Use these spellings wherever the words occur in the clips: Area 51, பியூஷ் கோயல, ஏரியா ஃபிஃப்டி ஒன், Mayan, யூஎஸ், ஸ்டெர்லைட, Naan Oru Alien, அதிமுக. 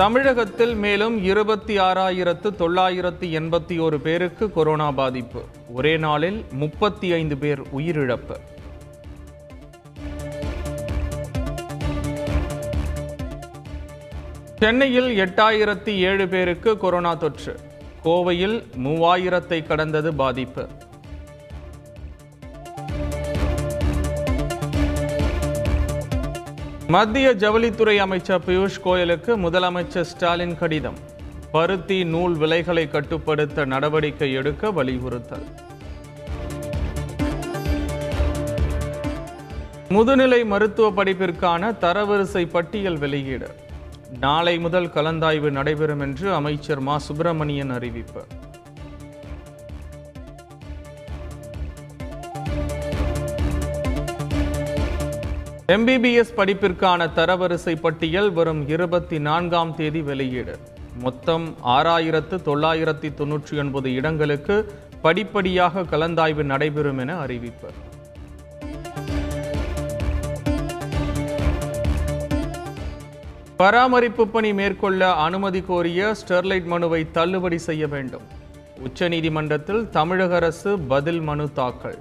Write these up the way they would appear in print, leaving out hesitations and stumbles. தமிழகத்தில் மேலும் 26,981 பேருக்கு கொரோனா பாதிப்பு. ஒரே நாளில் 35 பேர் உயிரிழப்பு. சென்னையில் 8,007 பேருக்கு கொரோனா தொற்று. கோவையில் 3,000 கடந்தது பாதிப்பு. மத்திய ஜவுளித்துறை அமைச்சர் பியூஷ் கோயலுக்கு முதலமைச்சர் ஸ்டாலின் கடிதம். பருத்தி நூல் விலைகளை கட்டுப்படுத்த நடவடிக்கை எடுக்க வலியுறுத்தல். முதுநிலை மருத்துவ படிப்பிற்கான தரவரிசை பட்டியல் வெளியீடு. நாளை முதல் கலந்தாய்வு நடைபெறும் என்று அமைச்சர் மா சுப்பிரமணியன் அறிவிப்பு. MBBS படிப்பிற்கான தரவரிசை பட்டியல் வரும் 24ஆம் தேதி வெளியீடு. மொத்தம் 6,999 இடங்களுக்கு படிப்படியாக கலந்தாய்வு நடைபெறும் என அறிவிப்பு. பராமரிப்பு பணி மேற்கொள்ள அனுமதி கோரிய ஸ்டெர்லைட் மனுவை தள்ளுபடி செய்ய வேண்டும். உச்சநீதிமன்றத்தில் தமிழக அரசு பதில் மனு தாக்கல்.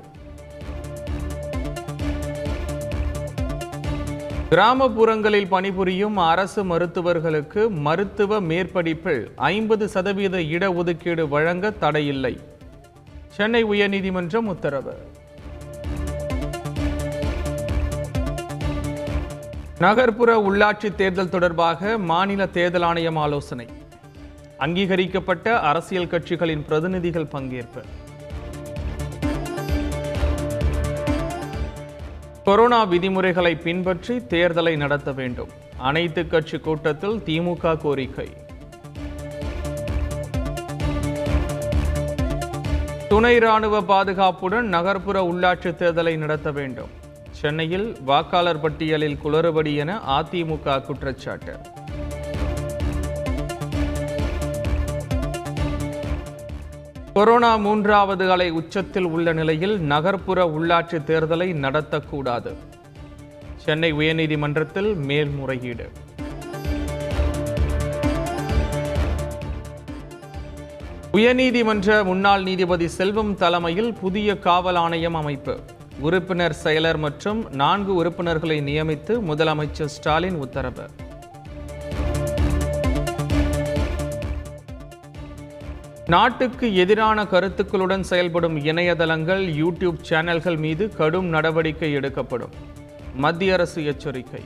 கிராமப்புறங்களில் பணிபுரியும் அரசு மருத்துவர்களுக்கு மருத்துவ மேற்படிப்பில் 50% இடஒதுக்கீடு வழங்க தடையில்லை. சென்னை உயர்நீதிமன்றம் உத்தரவு. நகர்ப்புற உள்ளாட்சி தேர்தல் தொடர்பாக மாநில தேர்தல் ஆணையம் ஆலோசனை. அங்கீகரிக்கப்பட்ட அரசியல் கட்சிகளின் பிரதிநிதிகள் பங்கேற்பு. கொரோனா விதிமுறைகளை பின்பற்றி தேர்தலை நடத்த வேண்டும். அனைத்து கட்சி கூட்டத்தில் திமுக கோரிக்கை. துணை ராணுவ பாதுகாப்புடன் நகர்ப்புற உள்ளாட்சி தேர்தலை நடத்த வேண்டும். சென்னையில் வாக்காளர் பட்டியலில் குளறுபடி என அதிமுக குற்றச்சாட்டு. கொரோனா 3வது அலை உச்சத்தில் உள்ள நிலையில் நகர்ப்புற உள்ளாட்சி தேர்தலை நடத்தக்கூடாது. சென்னை உயர்நீதிமன்றத்தில் மேல்முறையீடு. உயர்நீதிமன்ற முன்னாள் நீதிபதி செல்வம் தலைமையில் புதிய காவல் ஆணையம் அமைப்பு. உறுப்பினர் செயலர் மற்றும் 4 உறுப்பினர்களை நியமித்து முதலமைச்சர் ஸ்டாலின் உத்தரவு. நாட்டுக்கு எதிரான கருத்துக்களுடன் செயல்படும் இணையதளங்கள், யூடியூப் சேனல்கள் மீது கடும் நடவடிக்கை எடுக்கப்படும். மத்திய அரசு எச்சரிக்கை.